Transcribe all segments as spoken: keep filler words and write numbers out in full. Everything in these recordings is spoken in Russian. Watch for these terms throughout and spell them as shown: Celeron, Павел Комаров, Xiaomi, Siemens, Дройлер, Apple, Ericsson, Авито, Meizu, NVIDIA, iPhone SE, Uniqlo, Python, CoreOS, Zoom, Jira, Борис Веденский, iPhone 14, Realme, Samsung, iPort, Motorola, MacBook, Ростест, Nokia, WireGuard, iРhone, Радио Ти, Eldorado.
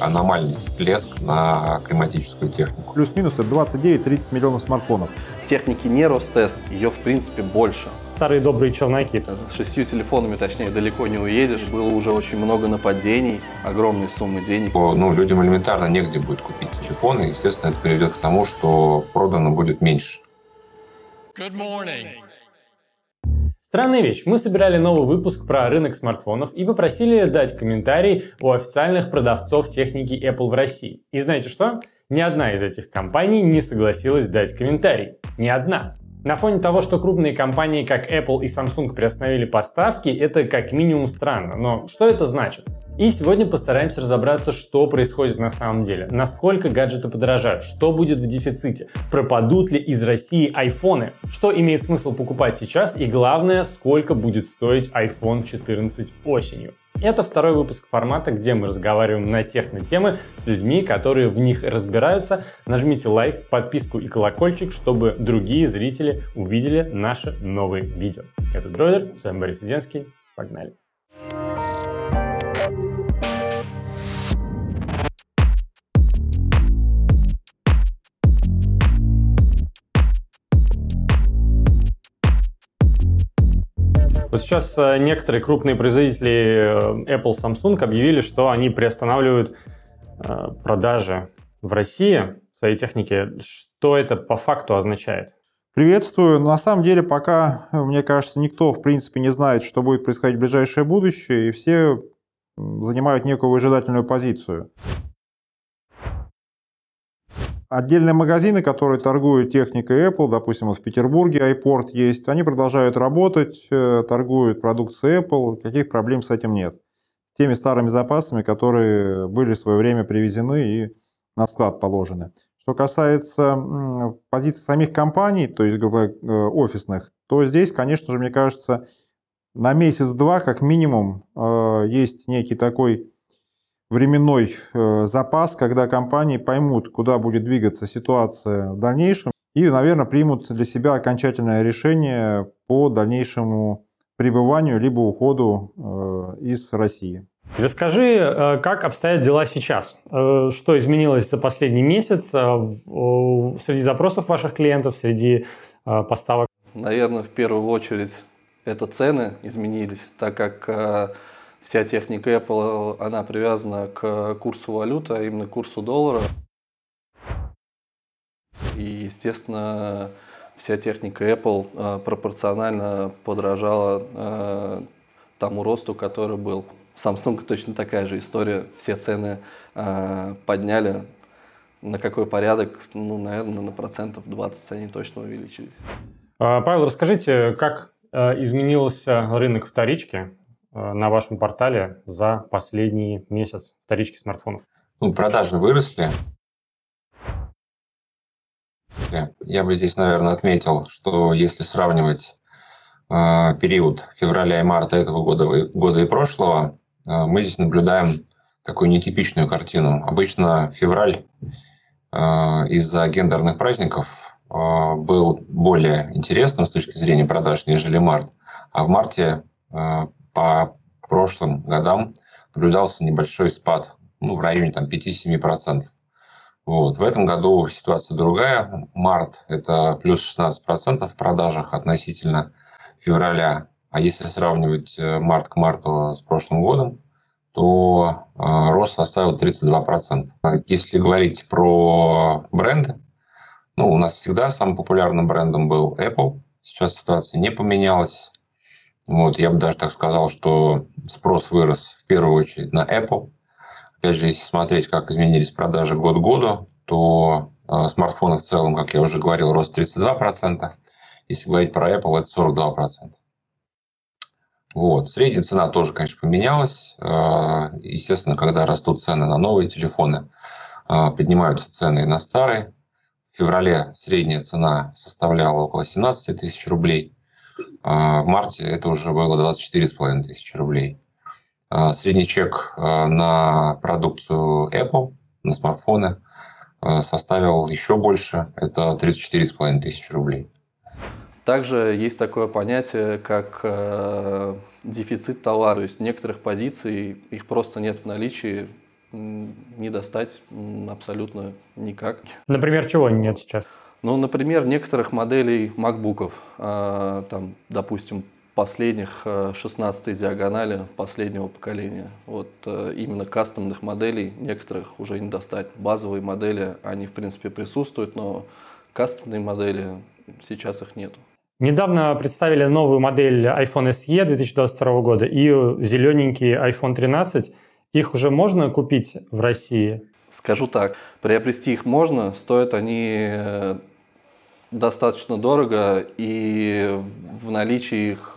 аномальный всплеск на климатическую технику. Плюс-минус это двадцать девять - тридцать миллионов смартфонов. Техники не Ростест, ее в принципе больше. Старые добрые челноки. С шестью телефонами, точнее, далеко не уедешь. Было уже очень много нападений, огромные суммы денег. Ну, людям элементарно негде будет купить телефоны. Естественно, это приведет к тому, что продано будет меньше. Good morning. Странная вещь. Мы собирали новый выпуск про рынок смартфонов и попросили дать комментарий у официальных продавцов техники Apple в России. И знаете что? Ни одна из этих компаний не согласилась дать комментарий. Ни одна. На фоне того, что крупные компании, как Apple и Samsung, приостановили поставки, это как минимум странно. Но что это значит? И сегодня постараемся разобраться, что происходит на самом деле. Насколько гаджеты подорожают, что будет в дефиците, пропадут ли из России айфоны, что имеет смысл покупать сейчас и, главное, сколько будет стоить айфон четырнадцать осенью. Это второй выпуск формата, где мы разговариваем на технотемы с людьми, которые в них разбираются. Нажмите лайк, подписку и колокольчик, чтобы другие зрители увидели наши новые видео. Это Дройлер, с вами Борис Веденский. Погнали! Сейчас некоторые крупные производители Apple, Samsung объявили, что они приостанавливают продажи в России своей техники. Что это по факту означает? Приветствую. На самом деле пока, мне кажется, никто в принципе не знает, что будет происходить в ближайшее будущее, и все занимают некую выжидательную позицию. Отдельные магазины, которые торгуют техникой Apple, допустим, вот в Петербурге iPort есть, они продолжают работать, торгуют продукцией Apple, каких проблем с этим нет. С теми старыми запасами, которые были в свое время привезены и на склад положены. Что касается позиций самих компаний, то есть офисных, то здесь, конечно же, мне кажется, на месяц-два как минимум есть некий такой временной э, запас, когда компании поймут, куда будет двигаться ситуация в дальнейшем и, наверное, примут для себя окончательное решение по дальнейшему пребыванию либо уходу э, из России. Расскажи, как обстоят дела сейчас? Что изменилось за последний месяц среди запросов ваших клиентов, среди э, поставок? Наверное, в первую очередь это цены изменились, так как э, вся техника Apple, она привязана к курсу валюты, а именно к курсу доллара. И, естественно, вся техника Apple пропорционально подорожала тому росту, который был. Samsung точно такая же история. Все цены подняли. На какой порядок? Ну, наверное, на процентов двадцать они точно увеличились. Павел, расскажите, как изменился рынок вторички на вашем портале за последний месяц вторички смартфонов? Ну, продажи выросли. Я бы здесь, наверное, отметил, что если сравнивать э, период февраля и марта этого года, года и прошлого, э, мы здесь наблюдаем такую нетипичную картину. Обычно февраль э, из-за гендерных праздников э, был более интересным с точки зрения продаж, нежели март. А в марте э, по прошлым годам наблюдался небольшой спад, ну, в районе там, пять-семь процентов. Вот. В этом году ситуация другая. Март – это плюс шестнадцать процентов в продажах относительно февраля. А если сравнивать март к марту с прошлым годом, то э, рост составил тридцать два процента. Если говорить про бренды, ну, у нас всегда самым популярным брендом был Apple. Сейчас ситуация не поменялась. Вот, я бы даже так сказал, что спрос вырос в первую очередь на Apple. Опять же, если смотреть, как изменились продажи год к году, то э, смартфоны в целом, как я уже говорил, рост тридцать два процента. Если говорить про Apple, это сорок два процента. Вот. Средняя цена тоже, конечно, поменялась. Э, естественно, когда растут цены на новые телефоны, э, поднимаются цены и на старые. В феврале средняя цена составляла около семнадцать тысяч рублей. В марте это уже было двадцать четыре с половиной тысячи рублей. Средний чек на продукцию Apple, на смартфоны, составил еще больше. Это тридцать четыре с половиной тысячи рублей. Также есть такое понятие, как дефицит товара. То есть некоторых позиций их просто нет в наличии. не достать абсолютно никак. Например, чего нет сейчас? Ну, например, некоторых моделей MacBook'ов, э, там, допустим, последних шестнадцатой диагонали последнего поколения. Вот э, именно кастомных моделей некоторых уже не достать. Базовые модели, они, в принципе, присутствуют, но кастомные модели сейчас их нету. Недавно представили новую модель iPhone эс и две тысячи двадцать второго года и зелененький iPhone тринадцать. Их уже можно купить в России? Скажу так, приобрести их можно, стоят они достаточно дорого, и в наличии их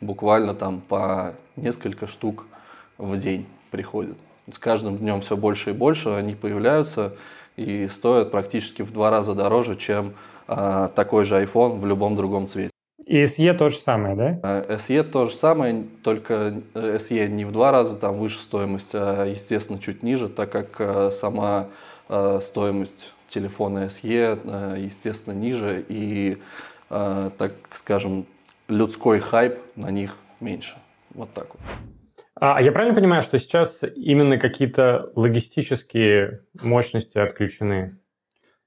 буквально там по несколько штук в день приходит. С каждым днем все больше и больше они появляются и стоят практически в два раза дороже, чем такой же iPhone в любом другом цвете. И эс и то же самое, да? эс и то же самое, только эс и не в два раза там выше стоимость, а, естественно, чуть ниже, так как сама стоимость телефона эс и, естественно, ниже, и, так скажем, людской хайп на них меньше. Вот так вот. А я правильно понимаю, что сейчас именно какие-то логистические мощности отключены?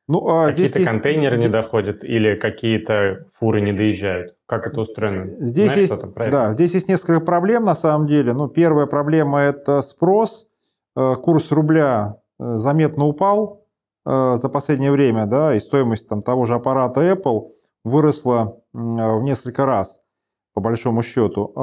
Ну, а какие-то есть... контейнеры не доходят или какие-то фуры не доезжают? Как это устроено? Здесь, Знаешь, есть... Что-то да, здесь есть несколько проблем на самом деле. Ну, первая проблема – это спрос. Курс рубля заметно упал за последнее время, да, и стоимость там, того же аппарата Apple выросла в несколько раз, по большому счету.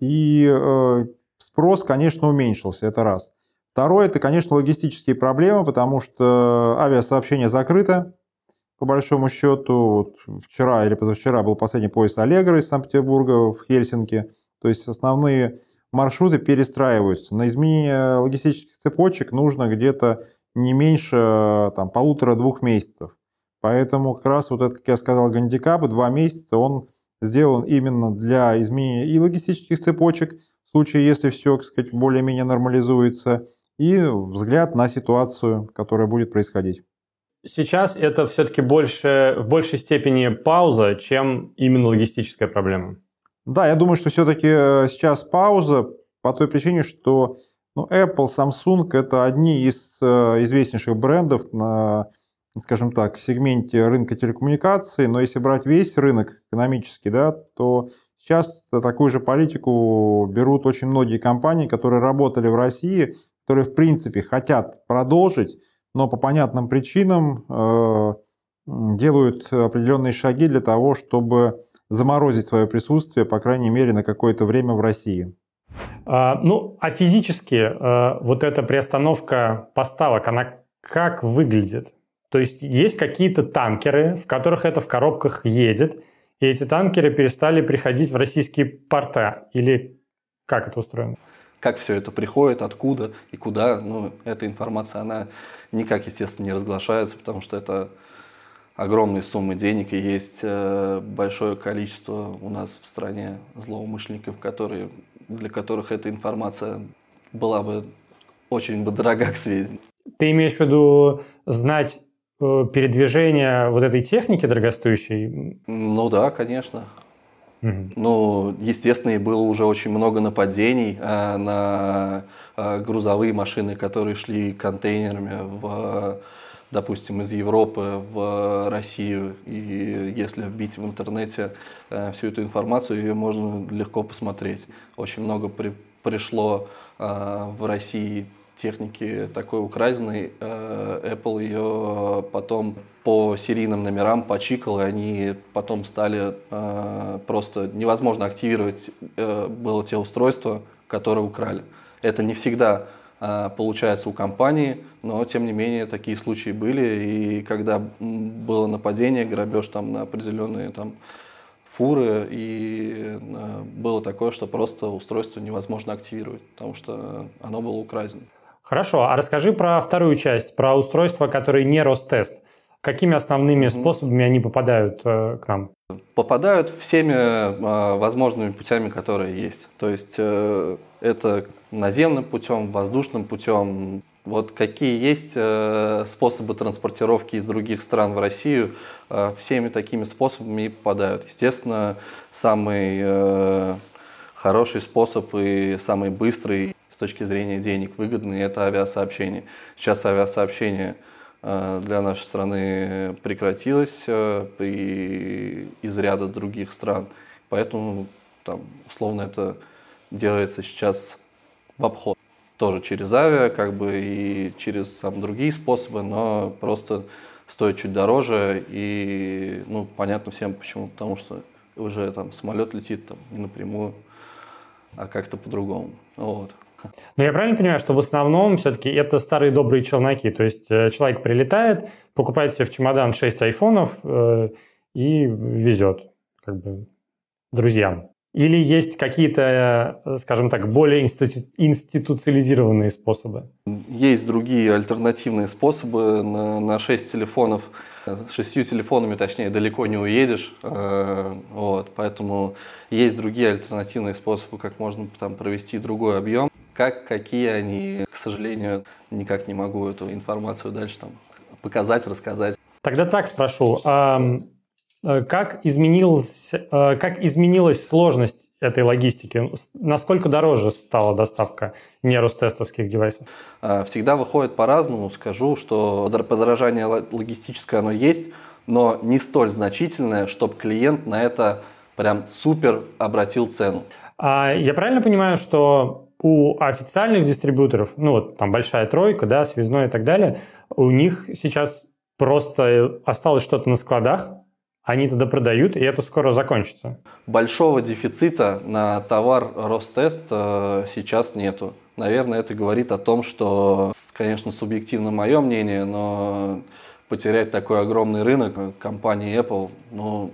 И спрос, конечно, уменьшился, это раз. Второе, это, конечно, логистические проблемы, потому что авиасообщение закрыто, по большому счету. Вот вчера или позавчера был последний поезд Аллегро из Санкт-Петербурга в Хельсинки. То есть основные маршруты перестраиваются. На изменение логистических цепочек нужно где-то не меньше там, полутора-двух месяцев. Поэтому как раз вот это, как я сказал, гандикап, два месяца он сделан именно для изменения и логистических цепочек, в случае, если все, так сказать, более-менее нормализуется, и взгляд на ситуацию, которая будет происходить. Сейчас это все-таки больше, в большей степени пауза, чем именно логистическая проблема. Да, я думаю, что все-таки сейчас пауза по той причине, что ну, Apple, Samsung – это одни из э, известнейших брендов на, скажем так, в сегменте рынка телекоммуникаций, но если брать весь рынок экономический, да, то сейчас такую же политику берут очень многие компании, которые работали в России, которые, в принципе, хотят продолжить, но по понятным причинам э, делают определенные шаги для того, чтобы заморозить свое присутствие, по крайней мере, на какое-то время в России. А, ну, а физически э, вот эта приостановка поставок, она как выглядит? То есть есть какие-то танкеры, в которых это в коробках едет, и эти танкеры перестали приходить в российские порта? Или как это устроено? Как все это приходит, откуда и куда? Ну, эта информация, она никак, естественно, не разглашается, потому что это огромные суммы денег, и есть большое количество у нас в стране злоумышленников, которые, для которых эта информация была бы очень бы дорога к сведению. Ты имеешь в виду знать передвижение вот этой техники дорогостоящей? Ну да, конечно. Угу. Ну, естественно, и было уже очень много нападений э, на э, грузовые машины, которые шли контейнерами, в, допустим, из Европы в Россию. И если вбить в интернете э, всю эту информацию, ее можно легко посмотреть. Очень много при, пришло э, в России техники такой украденной, Apple ее потом по серийным номерам почикал, и они потом стали просто... Невозможно активировать было те устройства, которые украли. Это не всегда получается у компании, но, тем не менее, такие случаи были. И когда было нападение, грабеж там, на определенные там, фуры, и было такое, что просто устройство невозможно активировать, потому что оно было украдено. Хорошо, а расскажи про вторую часть, про устройства, которые не Ростест. Какими основными способами они попадают э, к нам? Попадают всеми э, возможными путями, которые есть. То есть э, это наземным путем, воздушным путем. Вот какие есть э, способы транспортировки из других стран в Россию, э, всеми такими способами и попадают. Естественно, самый э, хороший способ и самый быстрый точки зрения денег выгодны, это авиасообщение. Сейчас авиасообщение для нашей страны прекратилось при... из ряда других стран, поэтому там, условно, это делается сейчас в обход. Тоже через авиа, как бы, и через там, другие способы, но просто стоит чуть дороже. И, ну, понятно всем почему, потому что уже там самолет летит там, не напрямую, а как-то по-другому. Вот. Но я правильно понимаю, что в основном все-таки это старые добрые челноки? То есть человек прилетает, покупает себе в чемодан шесть айфонов э, и везет как бы друзьям. Или есть какие-то, скажем так, более институ... институциализированные способы? Есть другие альтернативные способы. На, на шесть телефонов, с шестью телефонами, точнее, далеко не уедешь. Э, вот, поэтому есть другие альтернативные способы, как можно там провести другой объем. Как, какие они, к сожалению, никак не могу эту информацию дальше там показать, рассказать. Тогда так спрошу. А... Как изменилась, как изменилась сложность этой логистики? Насколько дороже стала доставка не ростестовских девайсов? Всегда выходит по-разному. Скажу, что подорожание логистическое оно есть, но не столь значительное, чтобы клиент на это прям супер обратил цену. А я правильно понимаю, что у официальных дистрибьюторов, ну вот там большая тройка, да, связной и так далее, у них сейчас просто осталось что-то на складах? Они тогда продают, и это скоро закончится. Большого дефицита на товар Ростест э, сейчас нету. Наверное, это говорит о том, что, конечно, субъективно мое мнение, но потерять такой огромный рынок компании Apple, ну,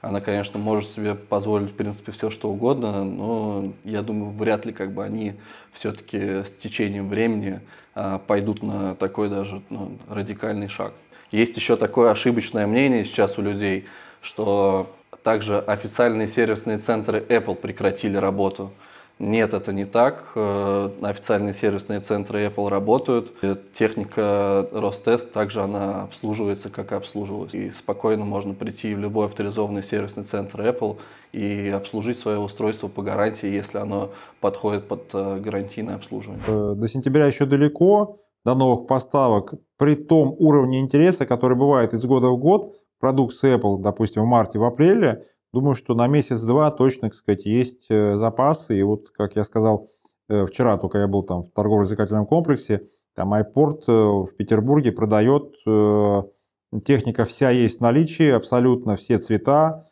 она, конечно, может себе позволить, в принципе, все, что угодно, но я думаю, вряд ли как бы они все-таки с течением времени э, пойдут на такой даже ну, радикальный шаг. Есть еще такое ошибочное мнение сейчас у людей, что также официальные сервисные центры Apple прекратили работу. Нет, это не так. Официальные сервисные центры Apple работают. Техника Ростест также она обслуживается, как и обслуживалась. И спокойно можно прийти в любой авторизованный сервисный центр Apple и обслужить свое устройство по гарантии, если оно подходит под гарантийное обслуживание. До сентября еще далеко. До новых поставок, при том уровне интереса, который бывает из года в год, продукции Apple, допустим, в марте, в апреле, думаю, что на месяц-два точно, так сказать, есть запасы. И вот, как я сказал, вчера только я был там в торгово-развлекательном комплексе, там iPort в Петербурге продает, техника вся есть в наличии, абсолютно все цвета,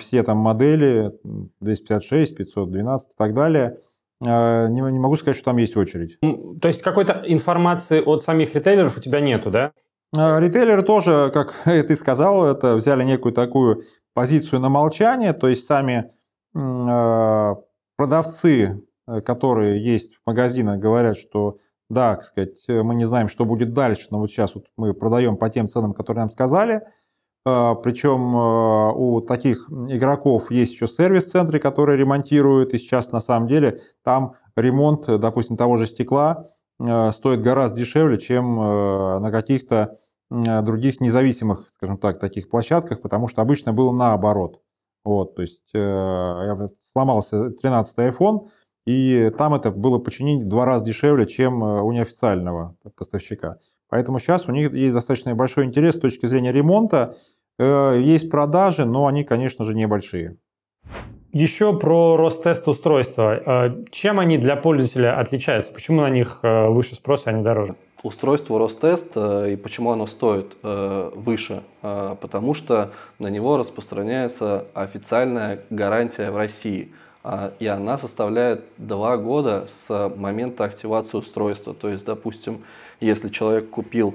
все там модели, двести пятьдесят шесть, пятьсот двенадцать и так далее. Не, не могу сказать, что там есть очередь. Ну, то есть какой-то информации от самих ритейлеров у тебя нету, да? Ритейлеры тоже, как ты сказал, это взяли некую такую позицию на молчание. То есть сами э, продавцы, которые есть в магазинах, говорят, что да, так сказать, мы не знаем, что будет дальше, но вот сейчас вот мы продаем по тем ценам, которые нам сказали. Э, причем э, у таких игроков есть еще сервис-центры, которые ремонтируют, и сейчас на самом деле там ремонт, допустим, того же стекла э, стоит гораздо дешевле, чем э, на каких-то э, других независимых, скажем так, таких площадках, потому что обычно было наоборот. Вот, то есть э, сломался тринадцатый iPhone, и там это было починить в два раза дешевле, чем у неофициального поставщика. Поэтому сейчас у них есть достаточно большой интерес с точки зрения ремонта. Есть продажи, но они, конечно же, небольшие. Еще про Ростест устройства. Чем они для пользователя отличаются? Почему на них выше спрос, а не дороже? Устройство Ростест и почему оно стоит выше? Потому что на него распространяется официальная гарантия в России. И она составляет два года с момента активации устройства. То есть, допустим, если человек купил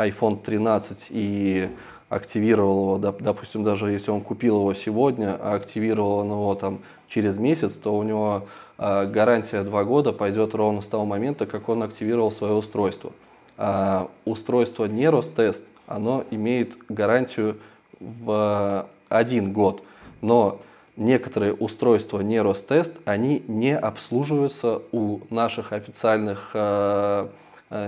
iPhone тринадцать и активировал его, допустим, даже если он купил его сегодня, а активировал он его там, через месяц, то у него гарантия два года пойдет ровно с того момента, как он активировал свое устройство. А устройство не Ростест, оно имеет гарантию в один год. Но некоторые устройства не Ростест, они не обслуживаются у наших официальных э,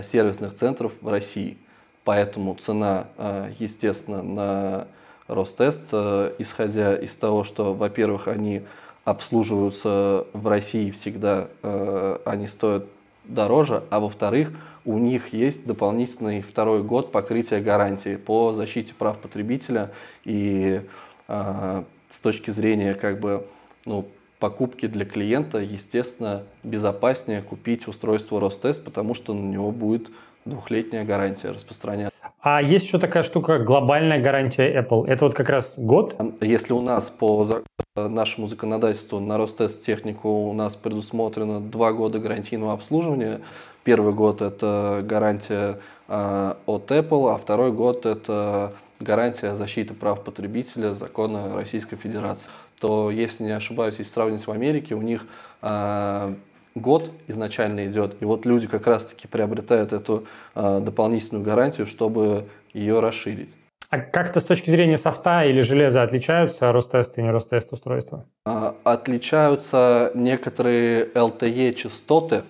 сервисных центров в России. Поэтому цена, э, естественно, на Ростест, э, исходя из того, что, во-первых, они обслуживаются в России всегда, э, они стоят дороже, а во-вторых, у них есть дополнительный второй год покрытия гарантии по защите прав потребителя, и э, с точки зрения как бы, ну, покупки для клиента, естественно, безопаснее купить устройство Ростест, потому что на него будет двухлетняя гарантия распространяться. А есть еще такая штука, глобальная гарантия Apple. Это вот как раз год? Если у нас по нашему законодательству на Ростест-технику у нас предусмотрено два года гарантийного обслуживания. Первый год – это гарантия э, от Apple, а второй год – это гарантия защиты прав потребителя закона Российской Федерации. То, если не ошибаюсь, если сравнить в Америке, у них э, год изначально идет, и вот люди как раз-таки приобретают эту э, дополнительную гарантию, чтобы ее расширить. А как-то с точки зрения софта или железа отличаются Ростест и не Ростест устройства? Э, отличаются некоторые эл ти и частоты,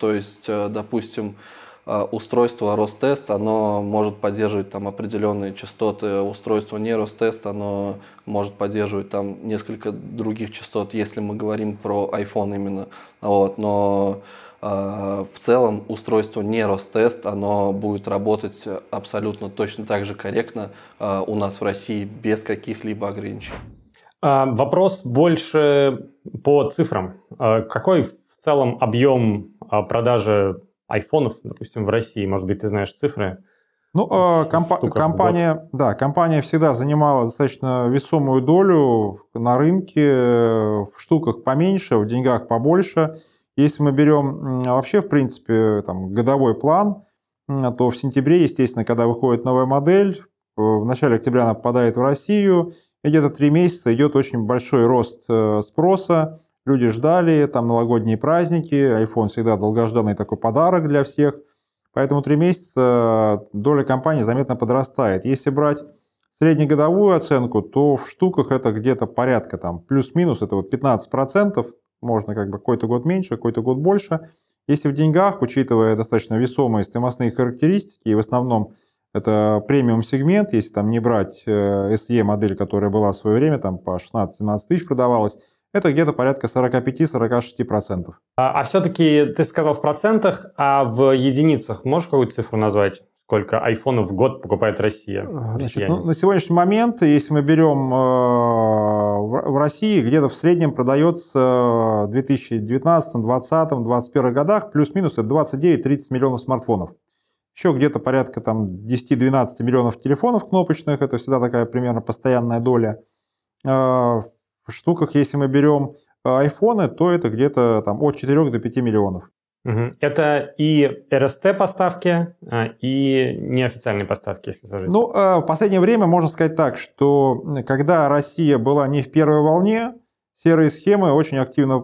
то есть, э, допустим, устройство Ростест, оно может поддерживать там определенные частоты, устройство не Ростест, оно может поддерживать там несколько других частот, если мы говорим про iPhone именно, вот, но э, в целом устройство не Ростест, оно будет работать абсолютно точно так же корректно э, у нас в России без каких-либо ограничений. А, вопрос больше по цифрам. А какой в целом объем продажи айфонов, допустим, в России, может быть, ты знаешь цифры? Ну, комп- компания, да, компания всегда занимала достаточно весомую долю на рынке, в штуках поменьше, в деньгах побольше. Если мы берем вообще, в принципе, там, годовой план, то в сентябре, естественно, когда выходит новая модель, в начале октября она попадает в Россию, и где-то три месяца идет очень большой рост спроса. Люди ждали, там новогодние праздники, iPhone всегда долгожданный такой подарок для всех. Поэтому три месяца доля компании заметно подрастает. Если брать среднегодовую оценку, то в штуках это где-то порядка там плюс-минус, это вот пятнадцать процентов, можно как бы какой-то год меньше, какой-то год больше. Если в деньгах, учитывая достаточно весомые стоимостные характеристики, и в основном это премиум-сегмент, если там не брать эс и модель, которая была в свое время, там по шестнадцать-семнадцать тысяч продавалась, это где-то порядка сорок пять - сорок шесть процентов. А, а все-таки ты сказал в процентах, а в единицах можешь какую-то цифру назвать? Сколько айфонов в год покупает Россия? Значит, ну, на сегодняшний момент, если мы берем э, в России, где-то в среднем продается в две тысячи девятнадцатом, двадцатом, двадцать первом годах плюс-минус это двадцать девять - тридцать миллионов смартфонов. Еще где-то порядка там десять - двенадцать миллионов телефонов кнопочных, это всегда такая примерно постоянная доля. В штуках, если мы берем айфоны, то это где-то там от четырех до пяти миллионов. Угу. Это и эр эс тэ-поставки, и неофициальные поставки, если сложить. Ну, в последнее время можно сказать так, что когда Россия была не в первой волне, серые схемы очень активно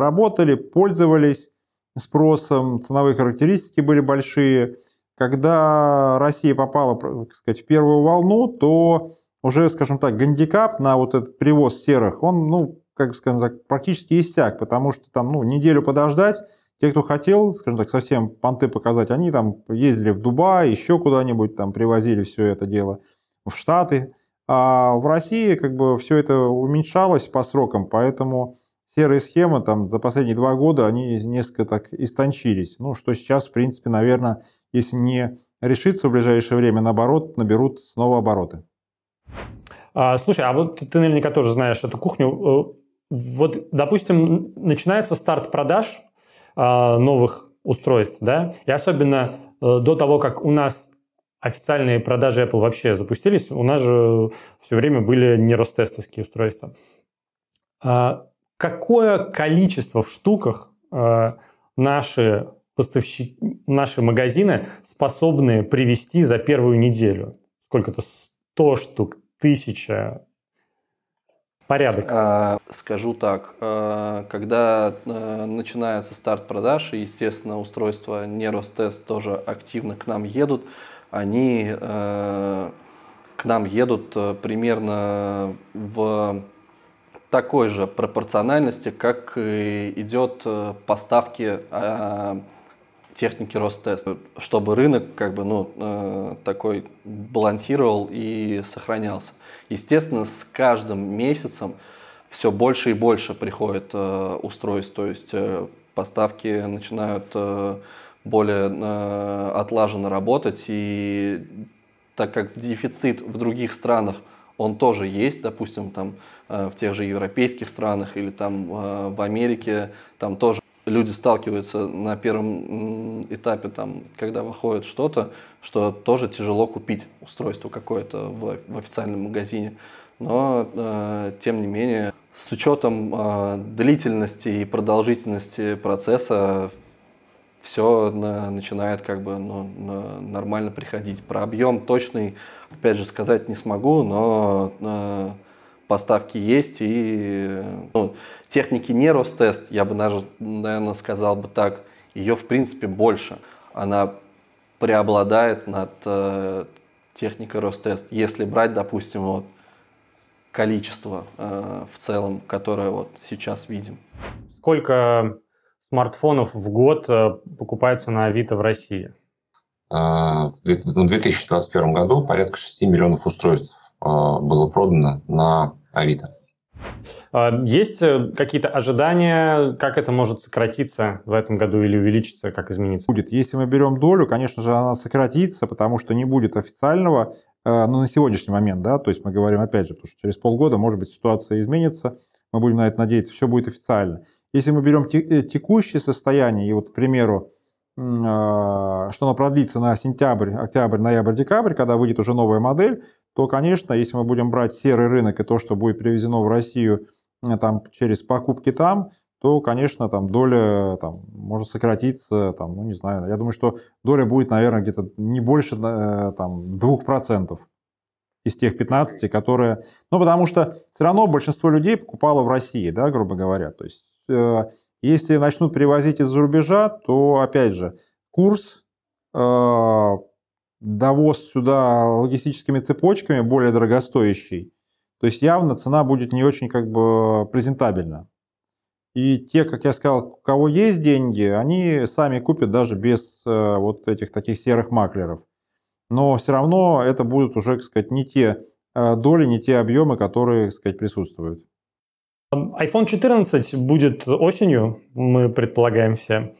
работали, пользовались спросом, ценовые характеристики были большие. Когда Россия попала, так сказать, в первую волну, то уже, скажем так, гандикап на вот этот привоз серых, он, ну, как скажем так, практически иссяк, потому что там, ну, неделю подождать, те, кто хотел, скажем так, совсем понты показать, они там ездили в Дубай, еще куда-нибудь там привозили все это дело в Штаты, а в России как бы все это уменьшалось по срокам, поэтому серые схемы там за последние два года, они несколько так истончились, ну, что сейчас, в принципе, наверное, если не решится в ближайшее время, наоборот, наберут снова обороты. Слушай, а вот ты наверняка тоже знаешь эту кухню. Вот, допустим, начинается старт продаж новых устройств, да? И особенно до того, как у нас официальные продажи Apple вообще запустились, у нас же все время были не ростестовские устройства. Какое количество в штуках наши поставщики, наши магазины способны привезти за первую неделю? Сколько-то сто штук? Тысяча. Порядок. Скажу так, когда начинается старт продаж, и, естественно, устройства не Ростест тоже активно к нам едут, они к нам едут примерно в такой же пропорциональности, как и идет поставки техники Ростеста, чтобы рынок как бы, ну, э, такой балансировал и сохранялся. Естественно, с каждым месяцем все больше и больше приходит э, устройств, то есть э, поставки начинают э, более э, отлаженно работать, и так как дефицит в других странах, он тоже есть, допустим, там, э, в тех же европейских странах или там э, в Америке, там тоже люди сталкиваются на первом этапе, там, когда выходит что-то, что тоже тяжело купить устройство какое-то в, в официальном магазине. Но, э, тем не менее, с учетом э, длительности и продолжительности процесса все на, начинает как бы ну, на, нормально приходить. Про объем точный, опять же, сказать не смогу, но э, поставки есть, и ну, техники не Ростест, я бы даже, наверное, сказал бы так, ее в принципе больше. Она преобладает над э, техникой Ростест. Если брать, допустим, вот, количество э, в целом, которое вот сейчас видим. Сколько смартфонов в год покупается на Авито в России? В две тысячи двадцать первом году порядка шесть миллионов устройств было продано на Авито. Есть какие-то ожидания, как это может сократиться в этом году или увеличиться, как изменится? Будет. Если мы берем долю, конечно же, она сократится, потому что не будет официального, ну, на сегодняшний момент, да, то есть мы говорим опять же, потому что через полгода, может быть, ситуация изменится, мы будем на это надеяться, все будет официально. Если мы берем текущее состояние, и вот, к примеру, что оно продлится на сентябрь, октябрь, ноябрь, декабрь, когда выйдет уже новая модель, то, конечно, если мы будем брать серый рынок и то, что будет привезено в Россию там, через покупки там, то, конечно, там доля там, может сократиться, там, ну, не знаю, я думаю, что доля будет, наверное, где-то не больше там, двух процентов из тех пятнадцати, которые... Ну, потому что все равно большинство людей покупало в России, да, грубо говоря. То есть, э, если начнут привозить из-за рубежа, то, опять же, курс... Э, довоз сюда логистическими цепочками более дорогостоящий, то есть явно цена будет не очень как бы презентабельна. И те, как я сказал, у кого есть деньги, они сами купят даже без э, вот этих таких серых маклеров. Но все равно это будут уже, так сказать, не те э, доли, не те объемы, которые, так сказать, присутствуют. айфон четырнадцать будет осенью, мы предполагаем все.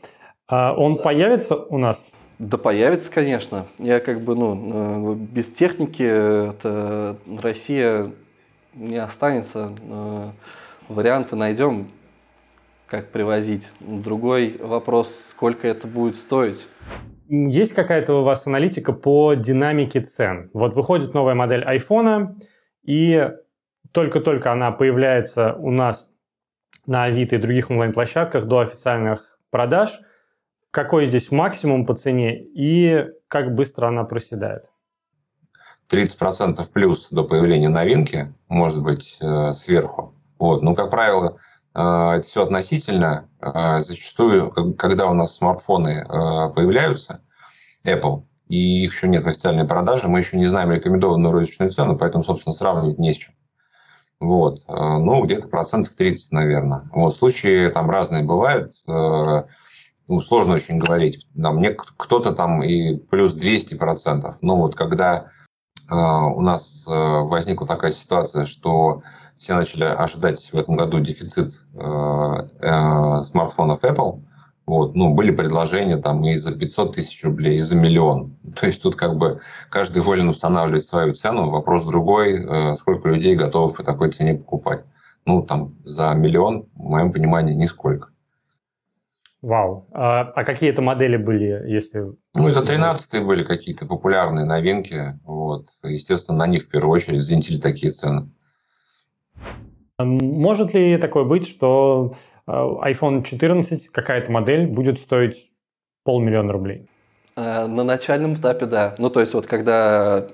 Он появится у нас? Да появится, конечно. Я как бы, ну, без техники это Россия не останется. Варианты найдем, как привозить. Другой вопрос, сколько это будет стоить. Есть какая-то у вас аналитика по динамике цен? Вот выходит новая модель айфона, и только-только она появляется у нас на Авито и других онлайн-площадках до официальных продаж. Какой здесь максимум по цене и как быстро она проседает? тридцать процентов плюс до появления новинки, может быть, сверху. Вот. Но, как правило, это все относительно. Зачастую, когда у нас смартфоны появляются, Apple, и их еще нет в официальной продаже, мы еще не знаем рекомендованную розничную цену, поэтому, собственно, сравнивать не с чем. Вот. Ну, где-то процентов тридцать, наверное. Вот. Случаи там разные бывают. Ну, сложно очень говорить. Там, мне кто-то там и плюс двести процентов. Но вот когда э, у нас э, возникла такая ситуация, что все начали ожидать в этом году дефицит э, э, смартфонов Apple, вот, ну, были предложения там и за пятьсот тысяч рублей, и за миллион. То есть тут как бы каждый волен устанавливать свою цену. Вопрос другой, э, сколько людей готовы по такой цене покупать. Ну, там за миллион, в моем понимании, нисколько. Вау. А, а какие это модели были, если... Ну, это тринадцатые были какие-то популярные новинки. Вот. Естественно, на них в первую очередь взвинтили такие цены. Может ли такое быть, что айфон четырнадцать, какая-то модель, будет стоить полмиллиона рублей? На начальном этапе, да. Ну, то есть, вот когда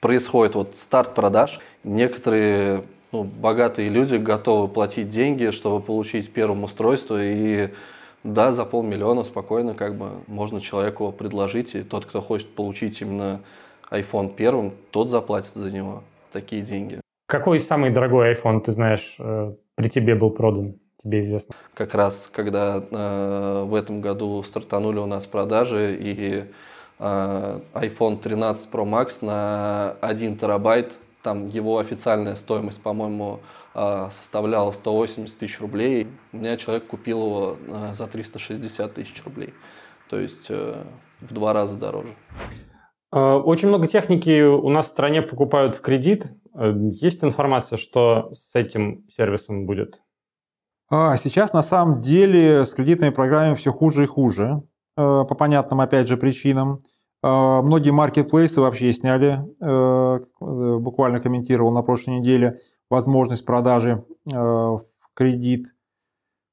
происходит вот старт продаж, некоторые... Ну, богатые люди готовы платить деньги, чтобы получить первое устройство, и да, за полмиллиона спокойно как бы можно человеку предложить, и тот, кто хочет получить именно iPhone первым, тот заплатит за него такие деньги. Какой самый дорогой iPhone, ты знаешь, при тебе был продан, тебе известно? Как раз, когда э, в этом году стартанули у нас продажи, и э, айфон тринадцать Pro Max на один терабайт Там его официальная стоимость, по-моему, составляла сто восемьдесят тысяч рублей. У меня человек купил его за триста шестьдесят тысяч рублей. То есть в два раза дороже. Очень много техники у нас в стране покупают в кредит. Есть информация, что с этим сервисом будет? Сейчас на самом деле с кредитными программами все хуже и хуже. По понятным, опять же, причинам. Многие маркетплейсы вообще сняли, буквально комментировал на прошлой неделе, возможность продажи в кредит.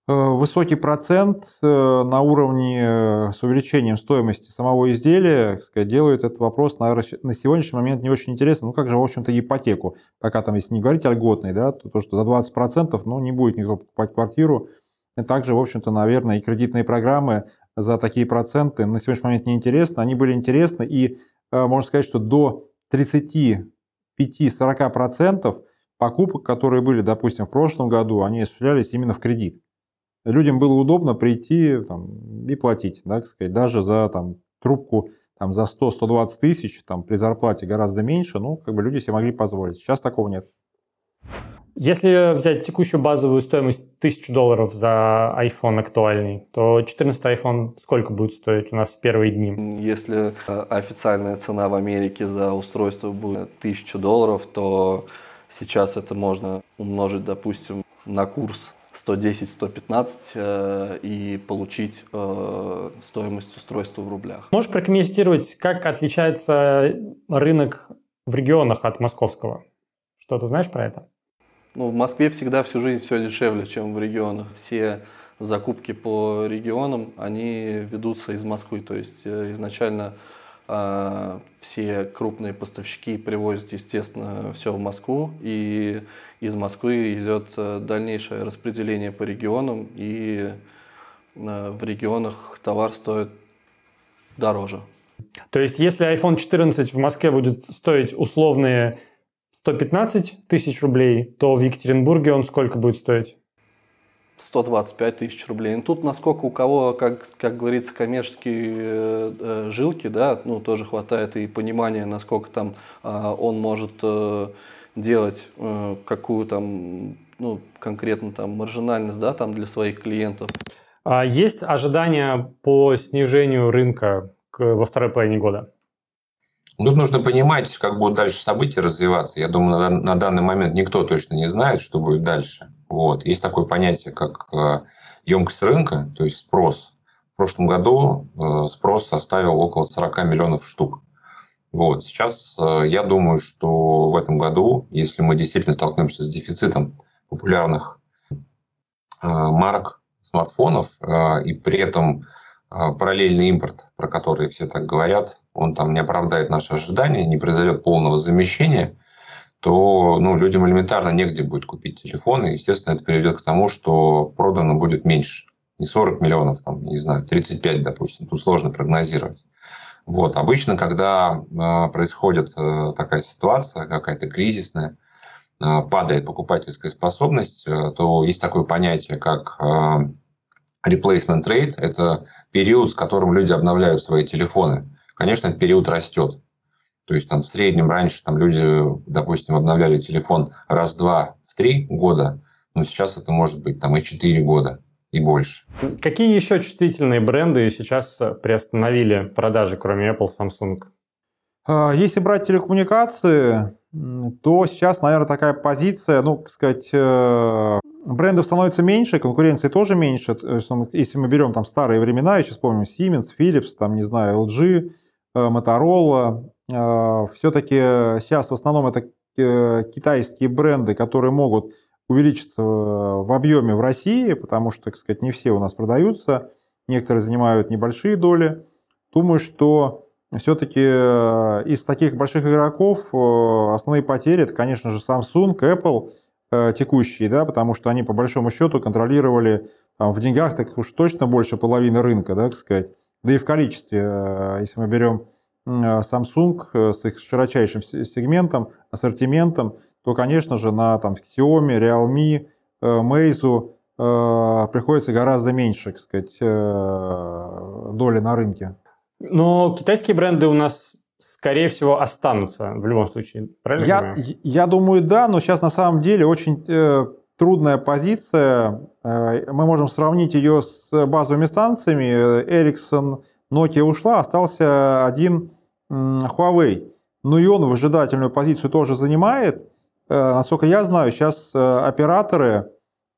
Высокий процент на уровне с увеличением стоимости самого изделия, так сказать, делает этот вопрос, наверное, на сегодняшний момент не очень интересен. Ну как же, в общем-то, ипотеку, пока там, если не говорить о льготной, да, то, то что за двадцать процентов ну, не будет никто покупать квартиру. И также, в общем-то, наверное, и кредитные программы за такие проценты на сегодняшний момент неинтересны. Они были интересны, и э, можно сказать, что до тридцать пять - сорок процентов покупок, которые были, допустим, в прошлом году, они осуществлялись именно в кредит. Людям было удобно прийти там, и платить, да, так сказать, даже за там, трубку там, за сто - сто двадцать тысяч, там, при зарплате гораздо меньше, ну, как бы люди себе могли позволить. Сейчас такого нет. Если взять текущую базовую стоимость тысячу долларов за iPhone актуальный, то четырнадцатый iPhone сколько будет стоить у нас в первые дни? Если официальная цена в Америке за устройство будет тысяча долларов, то сейчас это можно умножить, допустим, на курс сто десять - сто пятнадцать и получить стоимость устройства в рублях. Можешь прокомментировать, как отличается рынок в регионах от московского? Что ты знаешь про это? Ну, в Москве всегда всю жизнь все дешевле, чем в регионах. Все закупки по регионам, они ведутся из Москвы. То есть изначально э, все крупные поставщики привозят, естественно, все в Москву. И из Москвы идет дальнейшее распределение по регионам. И э, в регионах товар стоит дороже. То есть если iPhone четырнадцать в Москве будет стоить условные сто пятнадцать тысяч рублей, то в Екатеринбурге он сколько будет стоить? сто двадцать пять тысяч рублей. Ну, тут насколько у кого, как, как говорится, коммерческие э, жилки, да, ну, тоже хватает и понимания, насколько там э, он может э, делать э, какую там, ну, конкретно там маржинальность, да, там для своих клиентов. А есть ожидания по снижению рынка к, во второй половине года? Тут нужно понимать, как будут дальше события развиваться. Я думаю, на, на данный момент никто точно не знает, что будет дальше. Вот. Есть такое понятие, как э, емкость рынка, то есть спрос. В прошлом году э, спрос составил около сорок миллионов штук. Вот. Сейчас э, я думаю, что в этом году, если мы действительно столкнемся с дефицитом популярных э, марок смартфонов, э, и при этом параллельный импорт, про который все так говорят, он там не оправдает наши ожидания, не произойдет полного замещения, то ну, людям элементарно негде будет купить телефоны. Естественно, это приведет к тому, что продано будет меньше. Не сорок миллионов, там, не знаю, тридцать пять, допустим. Тут сложно прогнозировать. Вот. Обычно, когда э, происходит э, такая ситуация, какая-то кризисная, э, падает покупательская способность, э, то есть такое понятие, как... Э, Replacement rate – это период, с которым люди обновляют свои телефоны. Конечно, этот период растет. То есть там в среднем раньше там, люди, допустим, обновляли телефон раз, два, в три года, но сейчас это может быть там, и четыре года, и больше. Какие еще чувствительные бренды сейчас приостановили продажи, кроме Apple, Samsung? Если брать телекоммуникации, то сейчас, наверное, такая позиция, ну, так сказать... Брендов становится меньше, конкуренции тоже меньше. Если мы берем там старые времена, еще вспомним Siemens, Philips, там, не знаю, эл джи, Motorola. Все-таки сейчас в основном это китайские бренды, которые могут увеличиться в объеме в России, потому что, так сказать, не все у нас продаются. Некоторые занимают небольшие доли. Думаю, что все-таки из таких больших игроков основные потери, это, конечно же, Samsung, Apple, текущие, да, потому что они по большому счету контролировали там, в деньгах так уж точно больше половины рынка, да, так сказать, да и в количестве, если мы берем Samsung с их широчайшим сегментом, ассортиментом, то, конечно же, на там, Xiaomi, Realme, Meizu приходится гораздо меньше, так сказать, доли на рынке. Но китайские бренды у нас скорее всего, останутся в любом случае, правильно я понимаю? Я думаю, да, но сейчас на самом деле очень э, трудная позиция. Э, мы можем сравнить ее с базовыми станциями. Ericsson, Nokia ушла, остался один э, Huawei. Ну и он выжидательную позицию тоже занимает. Э, насколько я знаю, сейчас э, операторы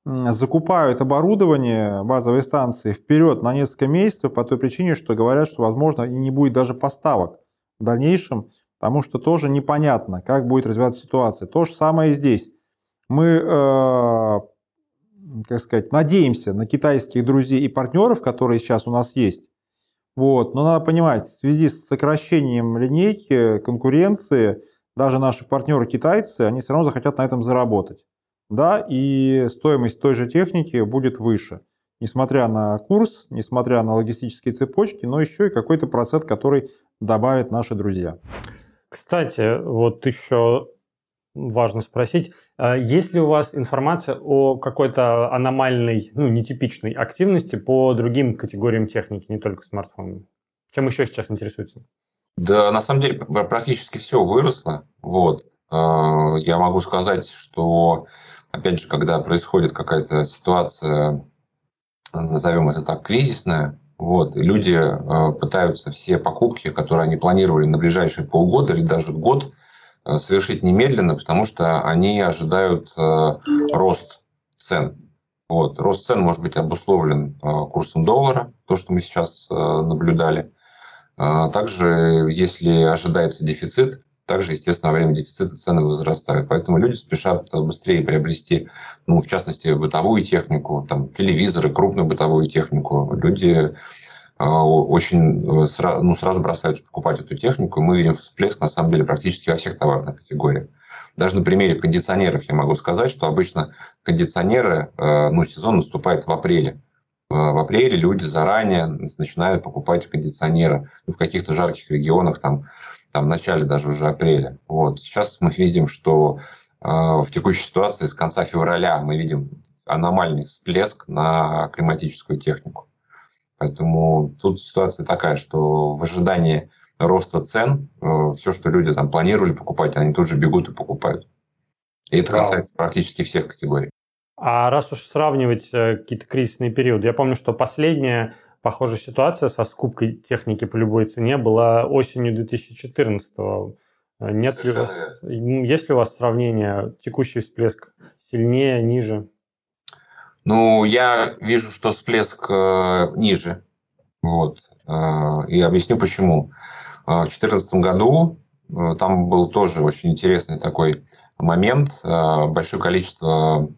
э, закупают оборудование базовой станции вперед на несколько месяцев по той причине, что говорят, что, возможно, и не будет даже поставок в дальнейшем, потому что тоже непонятно, как будет развиваться ситуация. То же самое и здесь. Мы, э, как сказать, надеемся на китайских друзей и партнеров, которые сейчас у нас есть. Вот. Но надо понимать, в связи с сокращением линейки, конкуренции, даже наши партнеры-китайцы, они все равно захотят на этом заработать. Да, и стоимость той же техники будет выше. Несмотря на курс, несмотря на логистические цепочки, но еще и какой-то процент, который добавят наши друзья. Кстати, вот еще важно спросить, есть ли у вас информация о какой-то аномальной, ну, нетипичной активности по другим категориям техники, не только смартфонами? Чем еще сейчас интересуются? Да, на самом деле практически все выросло. Вот. Я могу сказать, что, опять же, когда происходит какая-то ситуация, назовем это так, кризисная, вот, люди э, пытаются все покупки, которые они планировали на ближайшие полгода или даже год, э, совершить немедленно, потому что они ожидают э, рост цен. Вот. Рост цен может быть обусловлен э, курсом доллара, то, что мы сейчас э, наблюдали. Э, также, если ожидается дефицит, также, естественно, во время дефицита цены возрастают. Поэтому люди спешат быстрее приобрести, ну, в частности, бытовую технику, там, телевизоры, крупную бытовую технику. Люди э, очень сра- ну, сразу бросаются покупать эту технику. Мы видим всплеск, на самом деле, практически во всех товарных категориях. Даже на примере кондиционеров я могу сказать, что обычно кондиционеры, э, ну, сезон наступает в апреле. В апреле люди заранее начинают покупать кондиционеры, ну, в каких-то жарких регионах, там, там, в начале даже уже апреля. Вот. Сейчас мы видим, что э, в текущей ситуации с конца февраля мы видим аномальный всплеск на климатическую технику. Поэтому тут ситуация такая, что в ожидании роста цен э, все, что люди там планировали покупать, они тут же бегут и покупают. И это касается Вау. практически всех категорий. А раз уж сравнивать какие-то кризисные периоды, я помню, что последняя похожая ситуация со скупкой техники по любой цене была осенью две тысячи четырнадцатого. Нет ли у вас, есть ли у вас сравнение, текущий всплеск сильнее, ниже? Ну, я вижу, что всплеск э, ниже. Вот. Э, и объясню, почему. В две тысячи четырнадцатом году э, там был тоже очень интересный такой момент. Э, большое количество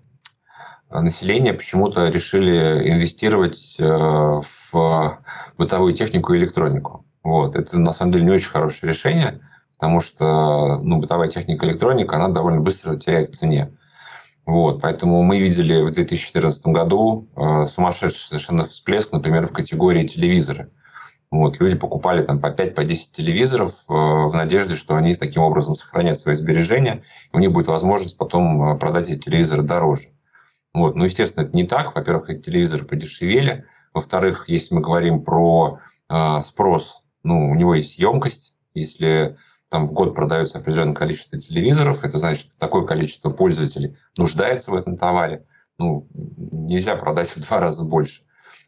население почему-то решили инвестировать в бытовую технику и электронику. Вот. Это, на самом деле, не очень хорошее решение, потому что, ну, бытовая техника и электроника, она довольно быстро теряет в цене. Вот. Поэтому мы видели в две тысячи четырнадцатом году сумасшедший совершенно всплеск, например, в категории телевизоры. Вот. Люди покупали там по пять-десять телевизоров в надежде, что они таким образом сохранят свои сбережения, и у них будет возможность потом продать эти телевизоры дороже. Вот. Ну, естественно, это не так. Во-первых, эти телевизоры подешевели. Во-вторых, если мы говорим про э, спрос, ну, у него есть емкость. Если там в год продается определенное количество телевизоров, это значит, что такое количество пользователей нуждается в этом товаре. Ну, нельзя продать в два раза больше.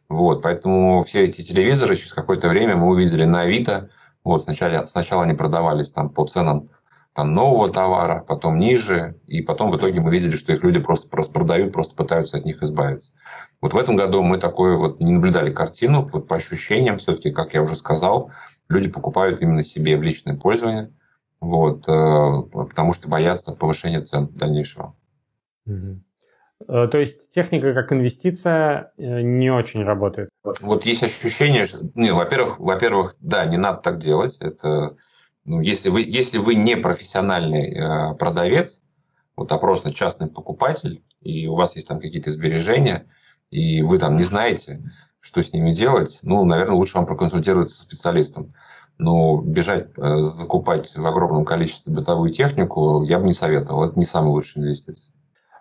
Вот. Поэтому все эти телевизоры через какое-то время мы увидели на Авито. Вот. Сначала, сначала они продавались там по ценам там нового товара, потом ниже, и потом в итоге мы видели, что их люди просто распродают, просто пытаются от них избавиться. Вот в этом году мы такое вот не наблюдали картину, вот по ощущениям все-таки, как я уже сказал, люди покупают именно себе в личное пользование, вот, потому что боятся повышения цен дальнейшего. Угу. То есть техника как инвестиция не очень работает? Вот есть ощущение, что, ну, во-первых, во-первых, да, не надо так делать, это... Ну, если вы, если вы не профессиональный э, продавец, вот, а просто частный покупатель, и у вас есть там какие-то сбережения, и вы там не знаете, что с ними делать, ну, наверное, лучше вам проконсультироваться со специалистом. Но бежать, э, закупать в огромном количестве бытовую технику я бы не советовал. Это не самая лучшая инвестиция.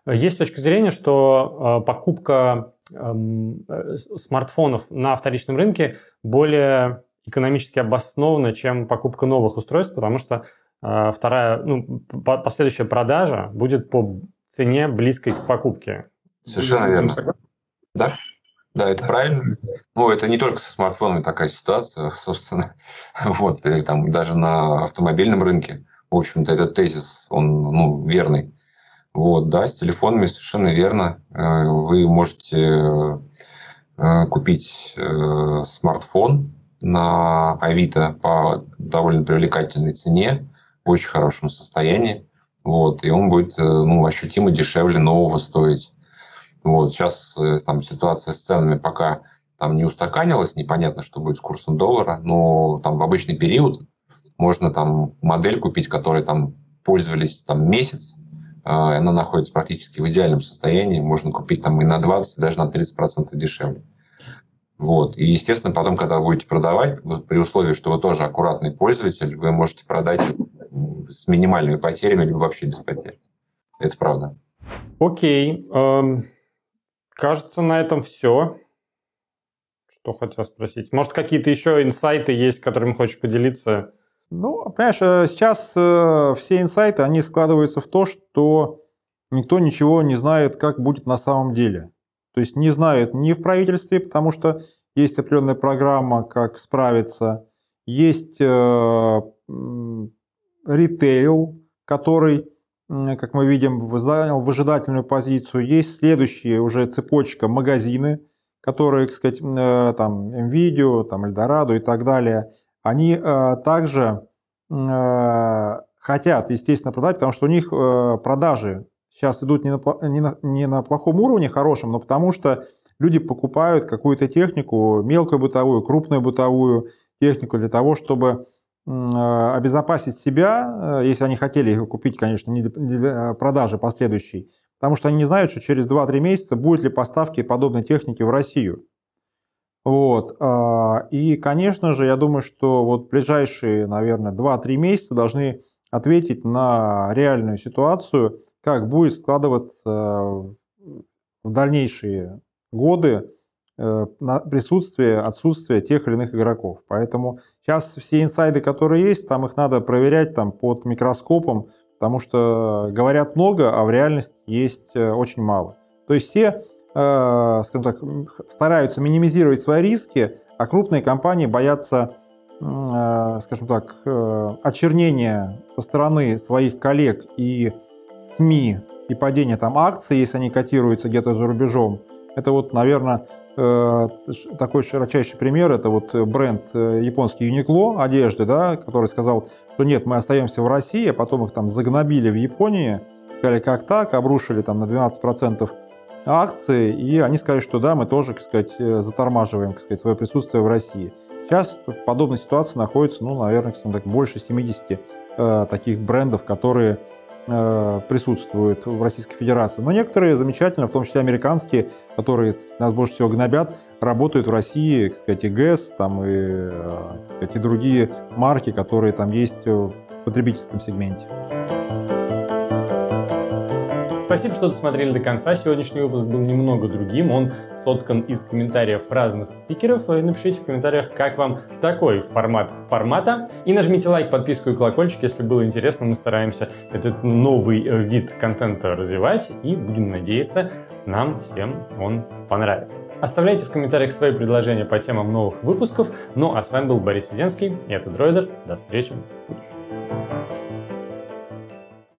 Есть точка зрения, что э, покупка э, э, смартфонов на вторичном рынке более экономически обоснованно, чем покупка новых устройств, потому что э, вторая, ну, по- последующая продажа будет по цене близкой к покупке. Совершенно верно. Да? Да, это правильно. Ну, это не только со смартфонами такая ситуация, собственно. Вот, или там даже на автомобильном рынке. В общем-то, этот тезис, он, ну, верный. Вот, да, с телефонами совершенно верно. Вы можете купить смартфон на Авито по довольно привлекательной цене, в очень хорошем состоянии. Вот, и он будет, ну, ощутимо дешевле нового стоить. Вот, сейчас там ситуация с ценами пока там не устаканилась, непонятно, что будет с курсом доллара, но там в обычный период можно там модель купить, которой там пользовались там месяц, э, она находится практически в идеальном состоянии, можно купить там и на двадцать, и даже на тридцать процентов дешевле. Вот, и естественно потом, когда будете продавать, при условии, что вы тоже аккуратный пользователь, вы можете продать с минимальными потерями либо вообще без потерь. Это правда. Окей. Okay. Um... Кажется, на этом все, что хотел спросить. Может, какие-то еще инсайты есть, которыми хочешь поделиться? Ну, понимаешь, сейчас все инсайты, они складываются в то, что никто ничего не знает, как будет на самом деле. То есть не знают ни в правительстве, потому что есть определенная программа, как справиться. Есть ритейл, который... как мы видим, занял выжидательную позицию. Есть следующая уже цепочка магазины, которые, так сказать, там, NVIDIA, там, Eldorado и так далее, они э, также э, хотят, естественно, продать, потому что у них э, продажи сейчас идут не на, не, на, не на плохом уровне, хорошем, но потому что люди покупают какую-то технику, мелкую бытовую, крупную бытовую технику для того, чтобы... обезопасить себя, если они хотели их купить, конечно, не для продажи последующей, потому что они не знают, что через два-три месяца будут ли поставки подобной техники в Россию. Вот. И, конечно же, я думаю, что вот ближайшие, наверное, два-три месяца должны ответить на реальную ситуацию, как будет складываться в дальнейшие годы присутствие, отсутствие тех или иных игроков. Поэтому сейчас все инсайды, которые есть, там их надо проверять там, под микроскопом, потому что говорят много, а в реальности есть очень мало. То есть все, э, скажем так, стараются минимизировать свои риски, а крупные компании боятся, э, скажем так, э, очернения со стороны своих коллег и СМИ и падения там акций, если они котируются где-то за рубежом. Это вот, наверное, такой широчайший пример, это вот бренд японский Uniqlo одежды, да, который сказал, что нет, мы остаемся в России, а потом их там загнобили в Японии, сказали, как так, обрушили там на двенадцать процентов акции, и они сказали, что да, мы тоже, так сказать, затормаживаем, так сказать, свое присутствие в России. Сейчас в подобной ситуации находится, ну, наверное, так, больше семидесяти э, таких брендов, которые присутствуют в Российской Федерации. Но некоторые замечательно, в том числе американские, которые нас больше всего гнобят, работают в России, кстати, и ГЭС, там, и, кстати, и другие марки, которые там есть в потребительском сегменте. Спасибо, что досмотрели до конца. Сегодняшний выпуск был немного другим. Он соткан из комментариев разных спикеров. Напишите в комментариях, как вам такой формат формата. И нажмите лайк, подписку и колокольчик, если было интересно. Мы стараемся этот новый вид контента развивать. И будем надеяться, нам всем он понравится. Оставляйте в комментариях свои предложения по темам новых выпусков. Ну а с вами был Борис Веденский. И это Дройлер. До встречи в будущем.